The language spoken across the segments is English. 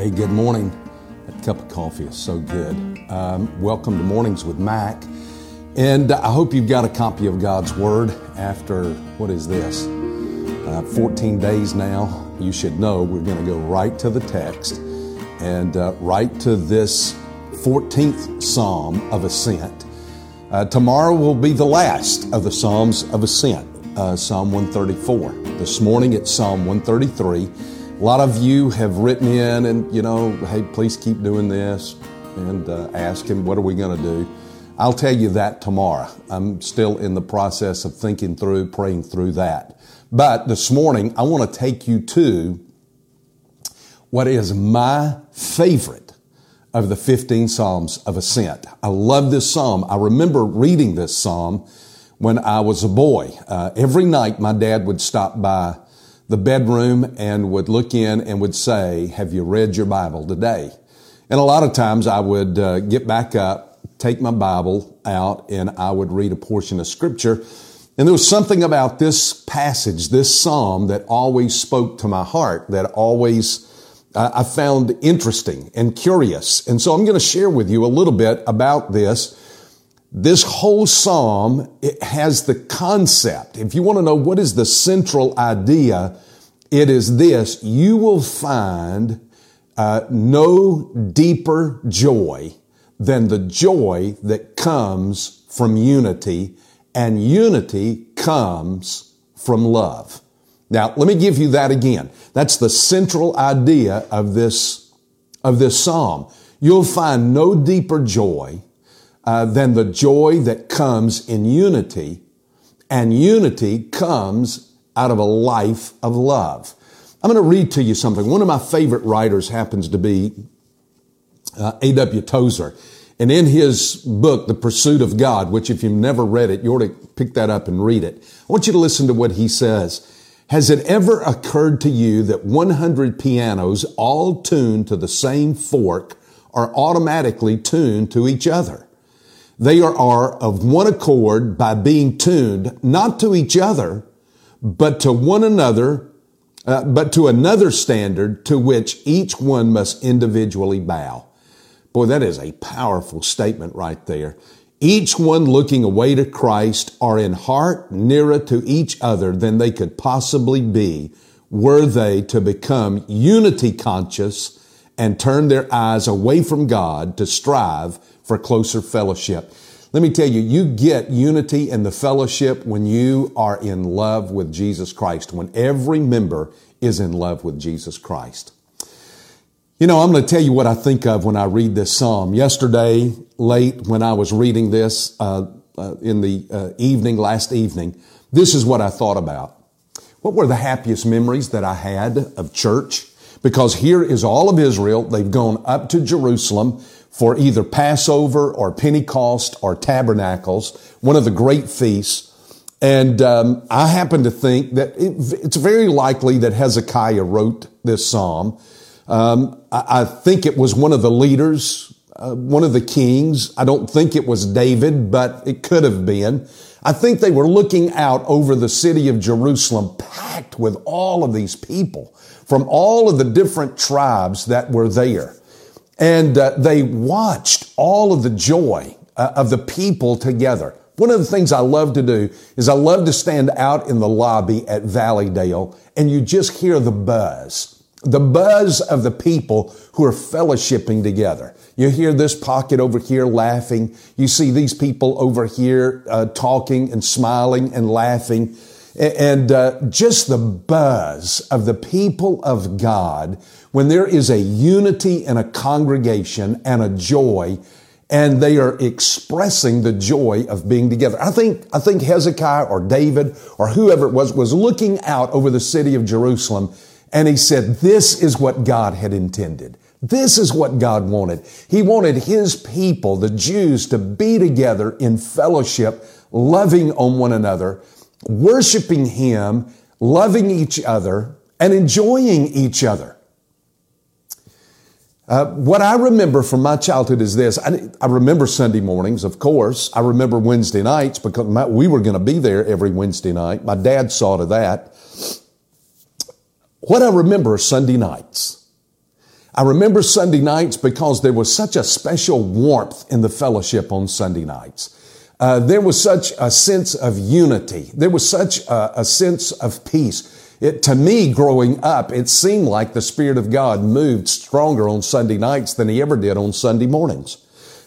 Hey, good morning. That cup of coffee is so good. Welcome to Mornings with Mac. And I hope you've got a copy of God's Word after, 14 days now. You should know we're going to go right to the text and right to this 14th Psalm of Ascent. Tomorrow will be the last of the Psalms of Ascent, Psalm 134. This morning it's Psalm 133. A lot of you have written in and, hey, please keep doing this and ask him, what are we going to do? I'll tell you that tomorrow. I'm still in the process of thinking through, praying through that. But this morning, I want to take you to what is my favorite of the 15 Psalms of Ascent. I love this Psalm. I remember reading this Psalm when I was a boy. Every night, my dad would stop by the bedroom and would look in and would say, have you read your Bible today? And a lot of times I would get back up, take my Bible out, and I would read a portion of scripture. And there was something about this passage, this Psalm, that always spoke to my heart, that always I found interesting and curious. And so I'm going to share with you a little bit about this. This whole psalm, it has the concept. If you want to know what is the central idea, it is this. You will find no deeper joy than the joy that comes from unity, and unity comes from love. Now, let me give you that again. That's the central idea of this psalm. You'll find no deeper joy than the joy that comes in unity, and unity comes out of a life of love. I'm going to read to you something. One of my favorite writers happens to be A.W. Tozer. And in his book, The Pursuit of God, which if you've never read it, you ought to pick that up and read it. I want you to listen to what he says. Has it ever occurred to you that 100 pianos all tuned to the same fork are automatically tuned to each other? They are of one accord by being tuned, not to each other, but to one another, but to another standard to which each one must individually bow. Boy, that is a powerful statement right there. Each one looking away to Christ are in heart nearer to each other than they could possibly be were they to become unity conscious and turn their eyes away from God to strive for closer fellowship. Let me tell you, you get unity and the fellowship when you are in love with Jesus Christ, when every member is in love with Jesus Christ. You know, I'm going to tell you what I think of when I read this psalm. Yesterday, late when I was reading this in the evening, last evening, this is what I thought about. What were the happiest memories that I had of church? Because here is all of Israel. They've gone up to Jerusalem for either Passover or Pentecost or Tabernacles, one of the great feasts. And I happen to think that it's very likely that Hezekiah wrote this psalm. I think it was one of the leaders, one of the kings. I don't think it was David, but it could have been. I think they were looking out over the city of Jerusalem, packed with all of these people from all of the different tribes that were there. And they watched all of the joy of the people together. One of the things I love to do is I love to stand out in the lobby at Valleydale and you just hear the buzz of the people who are fellowshipping together. You hear this pocket over here laughing. You see these people over here talking and smiling and laughing. And just the buzz of the people of God when there is a unity in a congregation and a joy, and they are expressing the joy of being together. I think Hezekiah or David or whoever it was looking out over the city of Jerusalem, and he said, this is what God had intended. This is what God wanted. He wanted his people, the Jews, to be together in fellowship, loving on one another, worshiping him, loving each other, and enjoying each other. What I remember from my childhood is this. I remember Sunday mornings, of course. I remember Wednesday nights because we were going to be there every Wednesday night. My dad saw to that. What I remember are Sunday nights. I remember Sunday nights because there was such a special warmth in the fellowship on Sunday nights. There was such a sense of unity. There was such a sense of peace. To me, growing up, it seemed like the Spirit of God moved stronger on Sunday nights than he ever did on Sunday mornings.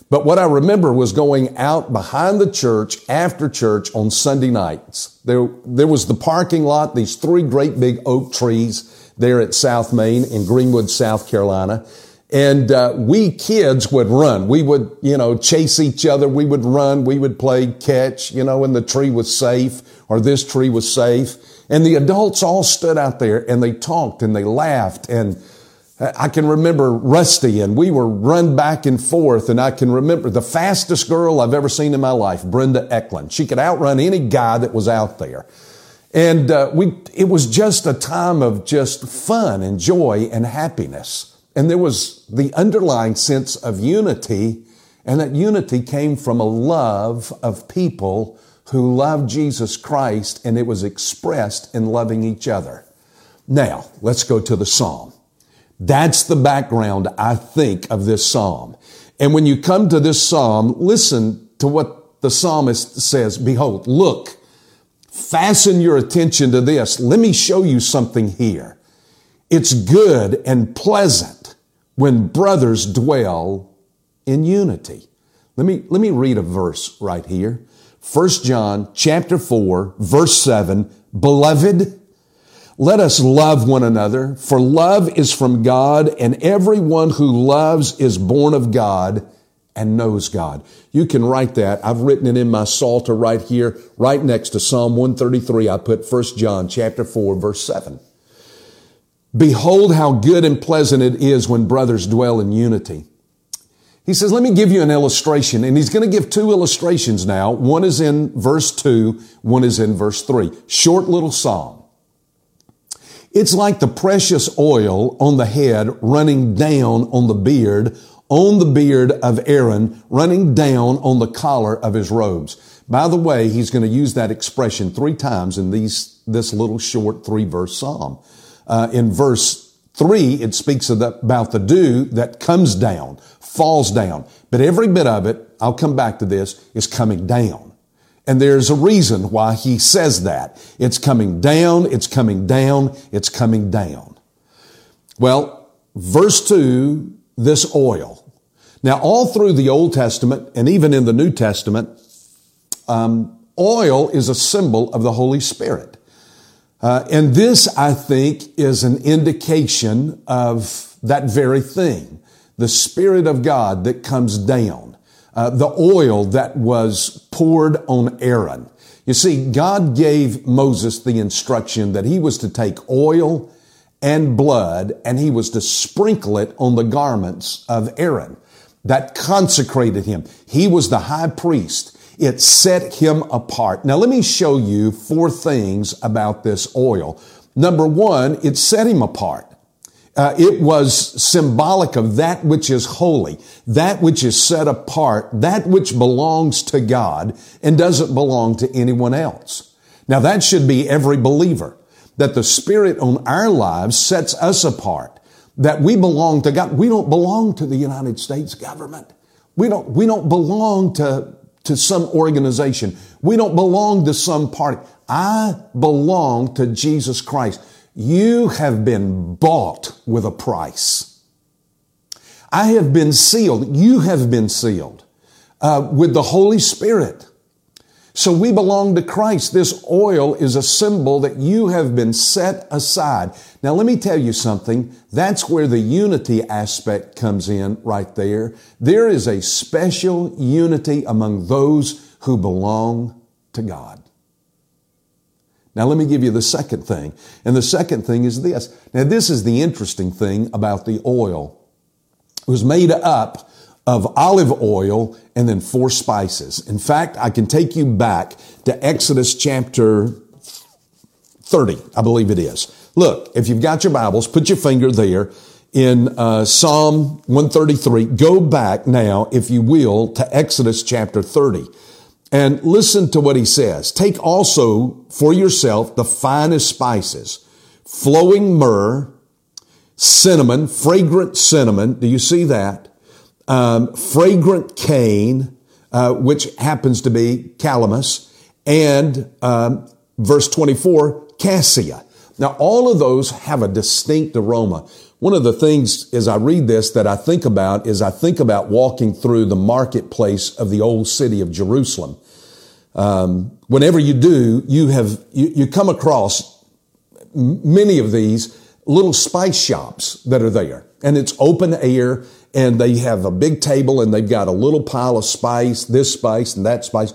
But what I remember was going out behind the church after church on Sunday nights. There was the parking lot, these three great big oak trees there at South Main in Greenwood, South Carolina. And we kids would run. We would, chase each other. We would run. We would play catch, and the tree was safe or this tree was safe. And the adults all stood out there and they talked and they laughed. And I can remember Rusty and we were run back and forth. And I can remember the fastest girl I've ever seen in my life, Brenda Eklund. She could outrun any guy that was out there. And it was just a time of just fun and joy and happiness. And there was the underlying sense of unity. And that unity came from a love of people who loved Jesus Christ, and it was expressed in loving each other. Now, let's go to the psalm. That's the background, I think, of this psalm. And when you come to this psalm, listen to what the psalmist says. Behold, look, fasten your attention to this. Let me show you something here. It's good and pleasant when brothers dwell in unity. Let me read a verse right here. 1 John chapter 4, verse 7, Beloved, let us love one another, for love is from God, and everyone who loves is born of God and knows God. You can write that. I've written it in my Psalter right here, right next to Psalm 133. I put 1 John chapter 4, verse 7. Behold how good and pleasant it is when brothers dwell in unity. He says, let me give you an illustration. And he's going to give two illustrations now. One is in verse 2. One is in verse 3. Short little psalm. It's like the precious oil on the head running down on the beard of Aaron, running down on the collar of his robes. By the way, he's going to use that expression three times in this little short 3-verse psalm. In verse 3, it speaks about the dew that comes down, falls down. But every bit of it, I'll come back to this, is coming down. And there's a reason why he says that. It's coming down, it's coming down, it's coming down. Well, verse 2, this oil. Now, all through the Old Testament and even in the New Testament, oil is a symbol of the Holy Spirit. And this, I think, is an indication of that very thing. The Spirit of God that comes down. The oil that was poured on Aaron. You see, God gave Moses the instruction that he was to take oil and blood and he was to sprinkle it on the garments of Aaron. That consecrated him. He was the high priest. It set him apart. Now, let me show you four things about this oil. Number one, it set him apart. It was symbolic of that which is holy, that which is set apart, that which belongs to God and doesn't belong to anyone else. Now, that should be every believer, that the Spirit on our lives sets us apart, that we belong to God. We don't belong to the United States government. We don't belong to some organization. We don't belong to some party. I belong to Jesus Christ. You have been bought with a price. I have been sealed. You have been sealed with the Holy Spirit. So we belong to Christ. This oil is a symbol that you have been set aside. Now, let me tell you something. That's where the unity aspect comes in right there. There is a special unity among those who belong to God. Now, let me give you the second thing. And the second thing is this. Now, this is the interesting thing about the oil. It was made up of olive oil and then 4 spices. In fact, I can take you back to Exodus chapter 30, I believe it is. Look, if you've got your Bibles, put your finger there in Psalm 133. Go back now, if you will, to Exodus chapter 30. And listen to what he says. Take also for yourself the finest spices, flowing myrrh, cinnamon, fragrant cinnamon. Do you see that? Fragrant cane, which happens to be calamus, and verse 24, cassia. Now, all of those have a distinct aroma. One of the things as I read this that I think about is I think about walking through the marketplace of the old city of Jerusalem. Whenever you do, you come across many of these little spice shops that are there, and it's open air, and they have a big table, and they've got a little pile of spice, this spice and that spice.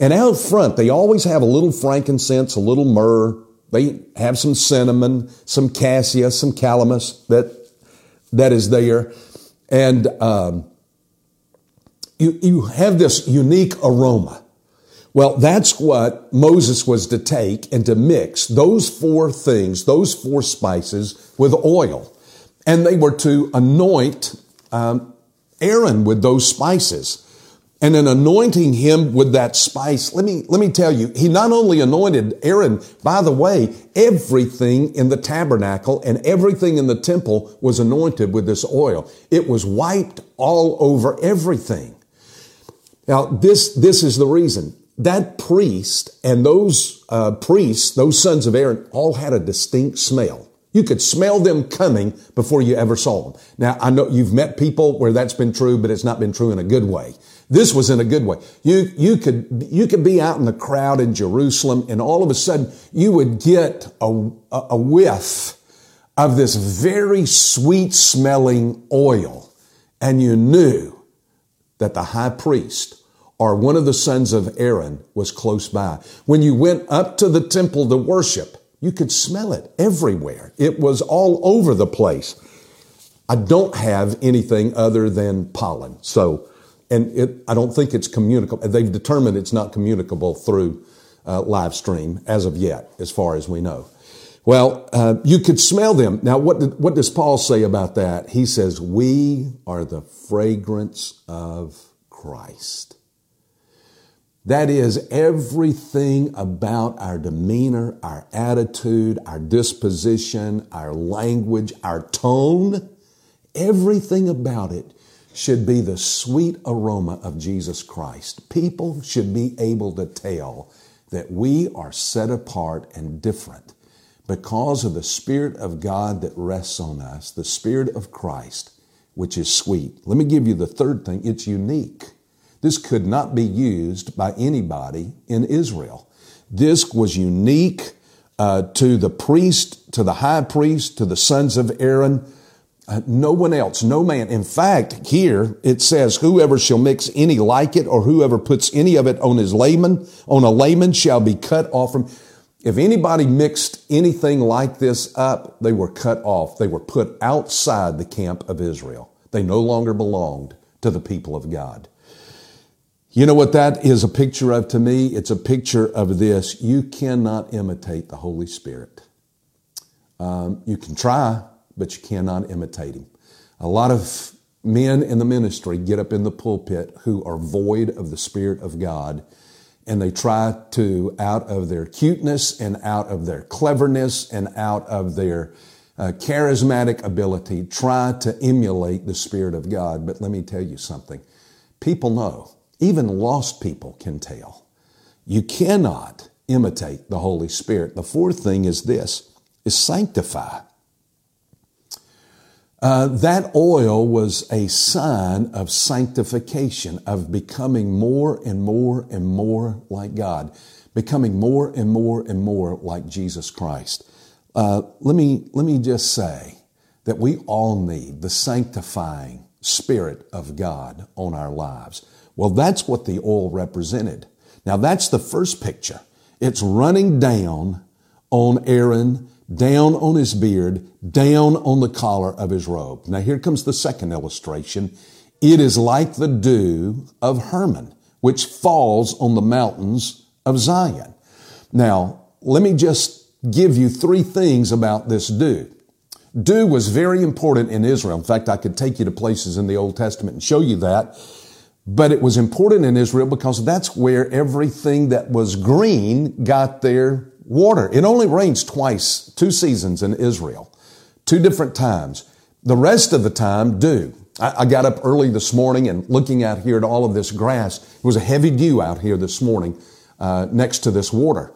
And out front, they always have a little frankincense, a little myrrh. They have some cinnamon, some cassia, some calamus that is there. And you have this unique aroma. Well, that's what Moses was to take and to mix those four things, those four spices with oil. And they were to anoint Aaron with those spices. And in anointing him with that spice, let me tell you, he not only anointed Aaron, by the way, everything in the tabernacle and everything in the temple was anointed with this oil. It was wiped all over everything. Now, this is the reason. That priest and those priests, those sons of Aaron, all had a distinct smell. You could smell them coming before you ever saw them. Now, I know you've met people where that's been true, but it's not been true in a good way. This was in a good way. You could be out in the crowd in Jerusalem, and all of a sudden you would get a whiff of this very sweet smelling oil. And you knew that the high priest or one of the sons of Aaron was close by. When you went up to the temple to worship, you could smell it everywhere. It was all over the place. I don't have anything other than pollen. So, I don't think it's communicable. They've determined it's not communicable through live stream as of yet, as far as we know. Well, you could smell them. Now, what does Paul say about that? He says, we are the fragrance of Christ. That is everything about our demeanor, our attitude, our disposition, our language, our tone. Everything about it should be the sweet aroma of Jesus Christ. People should be able to tell that we are set apart and different because of the Spirit of God that rests on us, the Spirit of Christ, which is sweet. Let me give you the third thing. It's unique. This could not be used by anybody in Israel. This was unique to the priest, to the high priest, to the sons of Aaron. No one else, no man. In fact, here it says, whoever shall mix any like it or whoever puts any of it on a laman shall be cut off from. If anybody mixed anything like this up, they were cut off. They were put outside the camp of Israel. They no longer belonged to the people of God. You know what that is a picture of to me? It's a picture of this. You cannot imitate the Holy Spirit. You can try, but you cannot imitate him. A lot of men in the ministry get up in the pulpit who are void of the Spirit of God, and they try to, out of their cuteness and out of their cleverness and out of their charismatic ability, try to emulate the Spirit of God. But let me tell you something. People know. Even lost people can tell. You cannot imitate the Holy Spirit. The fourth thing is this, is sanctify. That oil was a sign of sanctification, of becoming more and more and more like God, becoming more and more and more like Jesus Christ. Let me just say that we all need the sanctifying Spirit of God on our lives. Well, that's what the oil represented. Now, that's the first picture. It's running down on Aaron, down on his beard, down on the collar of his robe. Now, here comes the second illustration. It is like the dew of Hermon, which falls on the mountains of Zion. Now, let me just give you three things about this dew. Dew was very important in Israel. In fact, I could take you to places in the Old Testament and show you that. But it was important in Israel because that's where everything that was green got their water. It only rains twice, 2 seasons in Israel. two different times. The rest of the time, do. I got up early this morning and looking out here at all of this grass, it was a heavy dew out here this morning next to this water.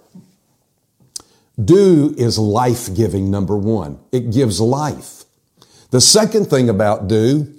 Dew is life-giving, number one. It gives life. The second thing about dew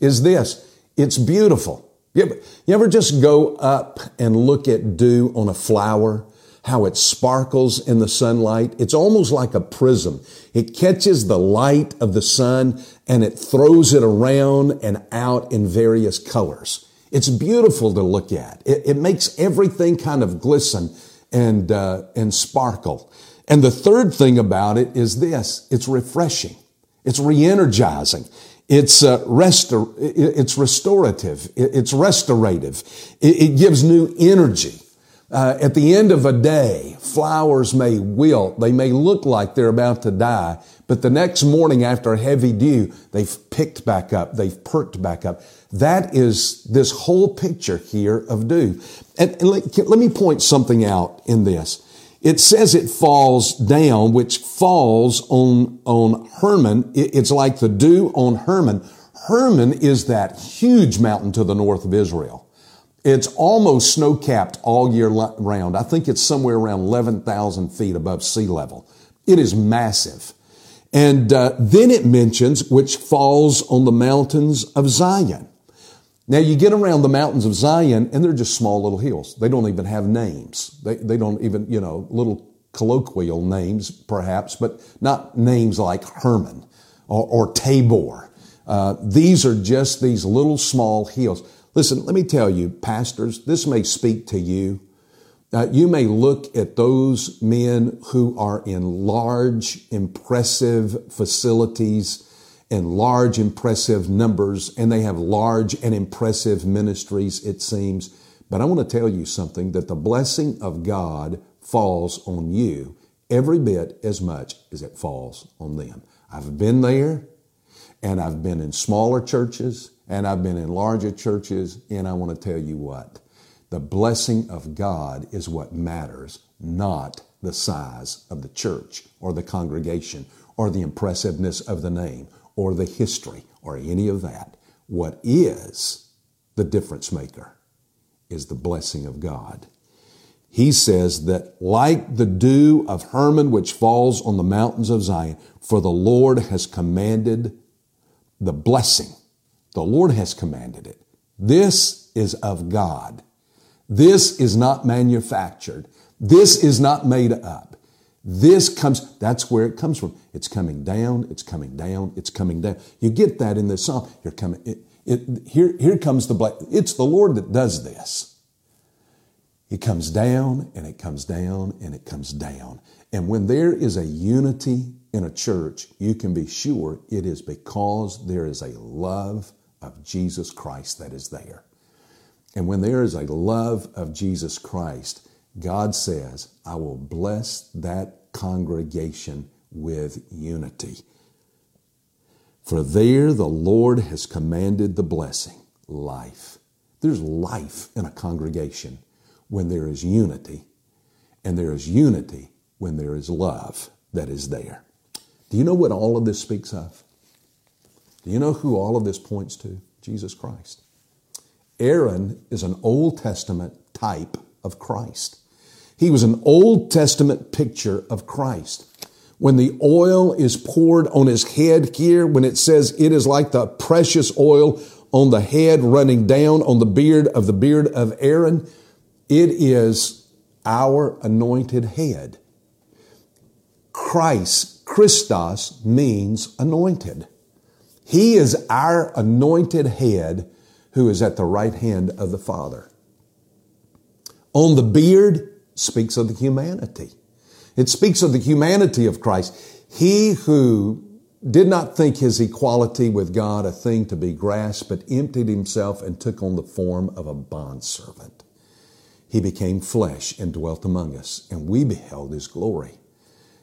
is this. It's beautiful. You ever just go up and look at dew on a flower, how it sparkles in the sunlight? It's almost like a prism. It catches the light of the sun and it throws it around and out in various colors. It's beautiful to look at. It makes everything kind of glisten and sparkle. And the third thing about it is this. It's refreshing. It's re-energizing. It's it's restorative. It's restorative. It gives new energy. At the end of a day, flowers may wilt. They may look like they're about to die, but the next morning after a heavy dew, they've picked back up. They've perked back up. That is this whole picture here of dew. And let me point something out in this. It says it falls down, which falls on Hermon. It's like the dew on Hermon. Hermon is that huge mountain to the north of Israel. It's almost snow-capped all year round. I think it's somewhere around 11,000 feet above sea level. It is massive. And then it mentions, which falls on the mountains of Zion. Now, you get around the mountains of Zion, and they're just small little hills. They don't even have names. They don't even, little colloquial names, perhaps, but not names like Hermon or Tabor. These are just these little small hills. Listen, let me tell you, pastors, this may speak to you. You may look at those men who are in large, impressive facilities and large, impressive numbers, and they have large and impressive ministries, it seems. But I want to tell you something, that the blessing of God falls on you every bit as much as it falls on them. I've been there, and I've been in smaller churches, and I've been in larger churches, and I want to tell you what. The blessing of God is what matters, not the size of the church or the congregation or the impressiveness of the name or the history or any of that. What is the difference maker is the blessing of God. He says that like the dew of Hermon which falls on the mountains of Zion, for the Lord has commanded the blessing. The Lord has commanded it. This is of God. This is not manufactured. This is not made up. This comes, that's where it comes from. It's coming down, it's coming down, it's coming down. You get that in this psalm. You're coming, here comes the blessing. It's the Lord that does this. It comes down, and it comes down, and it comes down. And when there is a unity in a church, you can be sure it is because there is a love of Jesus Christ that is there. And when there is a love of Jesus Christ, God says, I will bless that congregation with unity. For there the Lord has commanded the blessing, life. There's life in a congregation when there is unity, and there is unity when there is love that is there. Do you know what all of this speaks of? Do you know who all of this points to? Jesus Christ. Aaron is an Old Testament type of Christ. He was an Old Testament picture of Christ. When the oil is poured on his head here, when it says it is like the precious oil on the head running down on the beard of Aaron, it is our anointed head. Christ, Christos, means anointed. He is our anointed head who is at the right hand of the Father. On the beard speaks of the humanity. It speaks of the humanity of Christ. He who did not think his equality with God a thing to be grasped, but emptied himself and took on the form of a bondservant. He became flesh and dwelt among us, and we beheld his glory.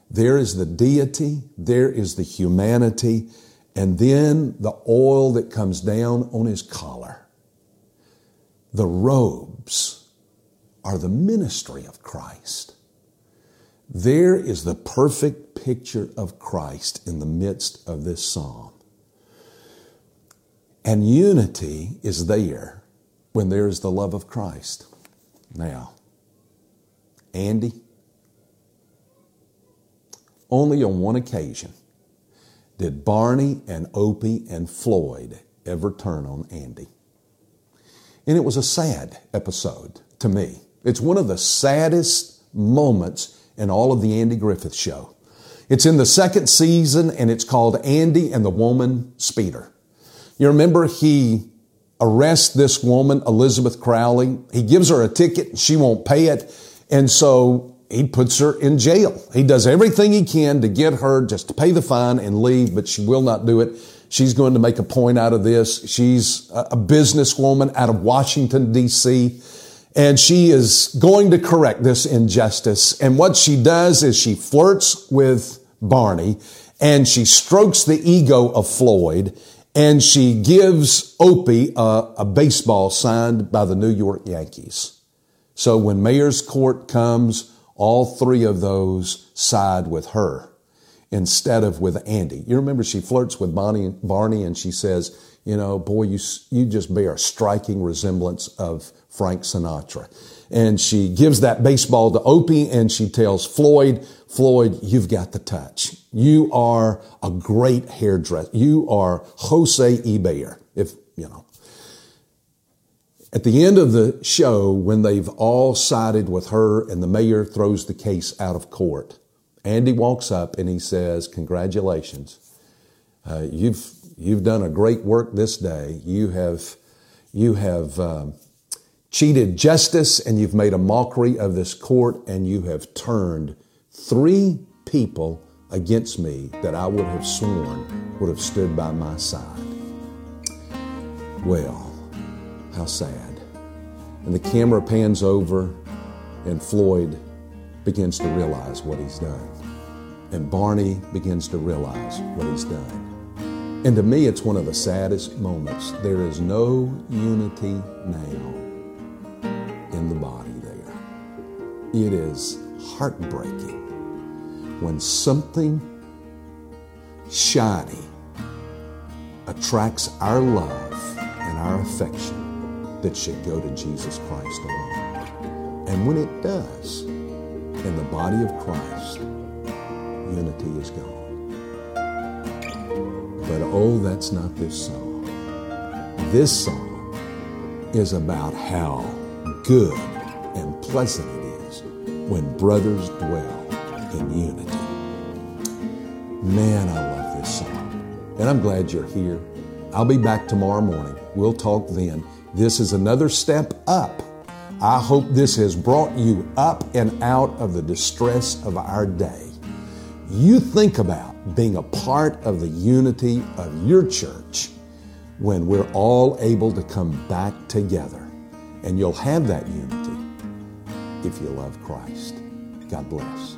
There is the deity, there is the humanity, and then the oil that comes down on his collar. The robes are the ministry of Christ. There is the perfect picture of Christ in the midst of this psalm. And unity is there when there is the love of Christ. Now, Andy, only on one occasion did Barney and Opie and Floyd ever turn on Andy. And it was a sad episode to me. It's one of the saddest moments in all of the Andy Griffith Show. It's in the second season, and it's called Andy and the Woman Speeder. You remember he arrests this woman, Elizabeth Crowley. He gives her a ticket, and she won't pay it, and so he puts her in jail. He does everything he can to get her just to pay the fine and leave, but she will not do it. She's going to make a point out of this. She's a businesswoman out of Washington, D.C., and she is going to correct this injustice. And what she does is she flirts with Barney, and she strokes the ego of Floyd, and she gives Opie a baseball signed by the New York Yankees. So when Mayor's Court comes, all three of those side with her instead of with Andy. You remember she flirts with Barney and she says, you know, boy, you just bear a striking resemblance of Frank Sinatra. And she gives that baseball to Opie and she tells Floyd, you've got the touch. You are a great hairdresser. You are Jose E. if you know. At the end of the show, when they've all sided with her and the mayor throws the case out of court, Andy walks up and he says, congratulations. You've done a great work this day. You have cheated justice and you've made a mockery of this court and you have turned three people against me that I would have sworn would have stood by my side. Well, how sad. And the camera pans over and Floyd begins to realize what he's done. And Barney begins to realize what he's done. And to me, it's one of the saddest moments. There is no unity now in the body there. It is heartbreaking when something shiny attracts our love and our affection that should go to Jesus Christ alone. And when it does, in the body of Christ, unity is gone. But oh, that's not this song. This song is about how good and pleasant it is when brothers dwell in unity. Man, I love this song. And I'm glad you're here. I'll be back tomorrow morning. We'll talk then. This is another step up. I hope this has brought you up and out of the distress of our day. You think about being a part of the unity of your church when we're all able to come back together. And you'll have that unity if you love Christ. God bless.